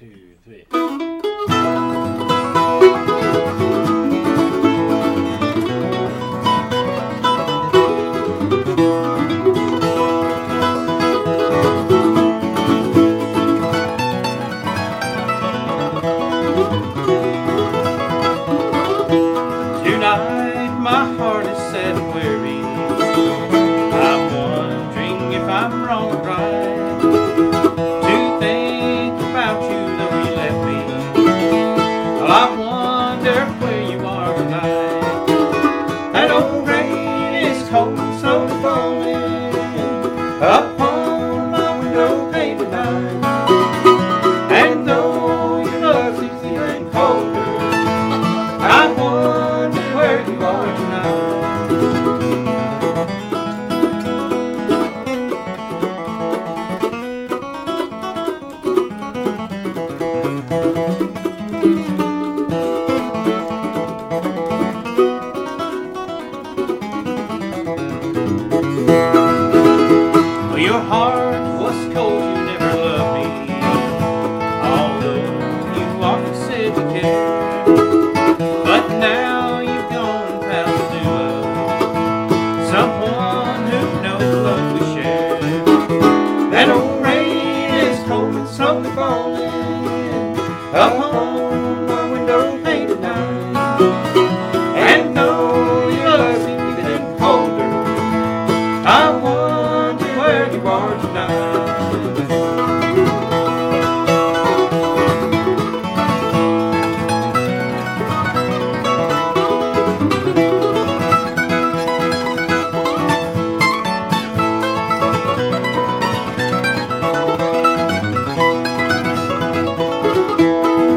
2, 3. Tonight my heart is sad and weary. I'm wondering if I'm wrong or right. To think about you, though you left me. Well, I wonder where you are tonight. That old rain is cold and slowly falling upon my window pane tonight. And though your love seems even colder, I wonder where you are tonight. Your heart was cold, you never loved me, although you often said you cared. But now you've gone and found a new love, someone who knows love we share. That old rain is cold and slowly falling upon my window pane tonight. And though your love seems even colder, I wonder where you are tonight.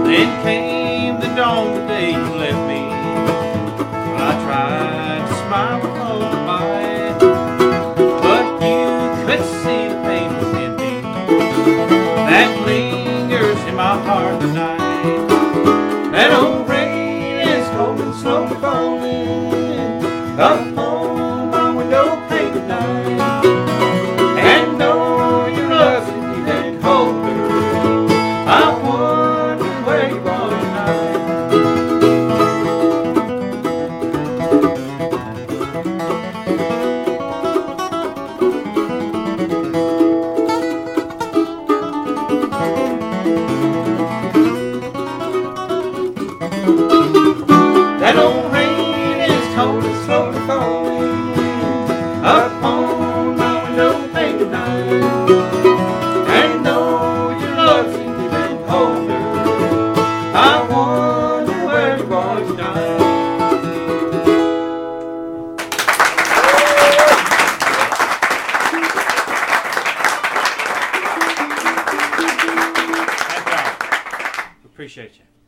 Then came the dawn, the day you left me. I tried to smile with all my might, but you could see the pain within me that lingers in my heart tonight. That old rain is cold and slowly falling upon my window pane tonight. And though your love is even colder, I That old rain is cold and slowly falling upon my window pane tonight. And though your love seems even colder, I wonder where you are tonight. Appreciate you.